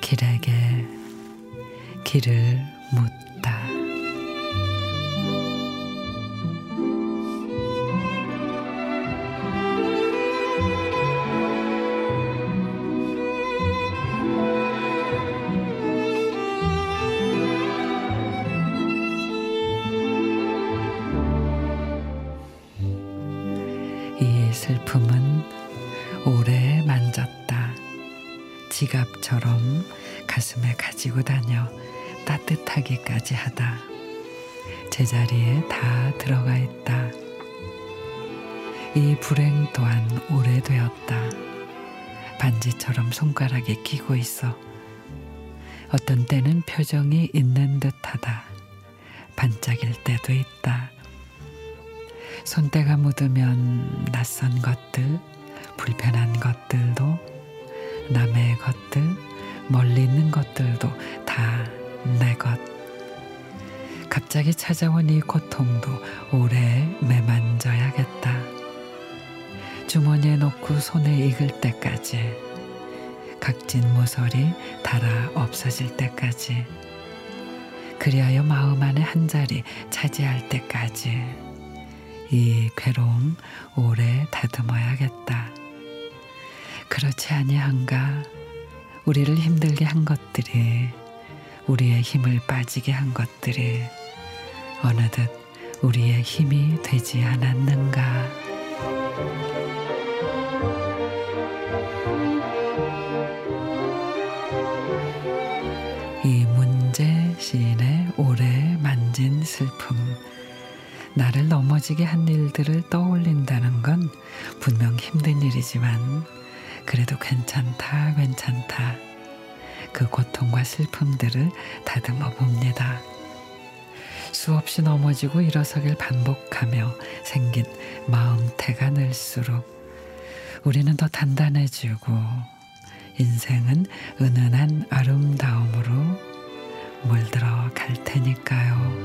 길에게 길을 묻다. 이 슬픔은 오래 만졌다. 지갑처럼 가슴에 가지고 다녀 따뜻하기까지 하다. 제자리에 다 들어가 있다. 이 불행 또한 오래되었다. 반지처럼 손가락에 끼고 있어. 어떤 때는 표정이 있는 듯하다. 반짝일 때도 있다. 손때가 묻으면 낯선 것들, 불편한 것들도, 남의 것들, 멀리 있는 것들도 다 내 것. 갑자기 찾아온 이 고통도 오래 매만져야겠다. 주머니에 넣고 손에 익을 때까지, 각진 모서리 달아 없어질 때까지, 그리하여 마음 안에 한 자리 차지할 때까지 이 괴로움 오래 다듬어야겠다. 그렇지 아니한가? 우리를 힘들게 한 것들이, 우리의 힘을 빠지게 한 것들이 어느덧 우리의 힘이 되지 않았는가. 이문재 시인의 오래 만진 슬픔. 나를 넘어지게 한 일들을 떠올린다는 건 분명 힘든 일이지만 그래도 괜찮다, 괜찮다. 그 고통과 슬픔들을 다듬어 봅니다. 수없이 넘어지고 일어서길 반복하며 생긴 마음태가 늘수록 우리는 더 단단해지고 인생은 은은한 아름다움으로 물들어 갈 테니까요.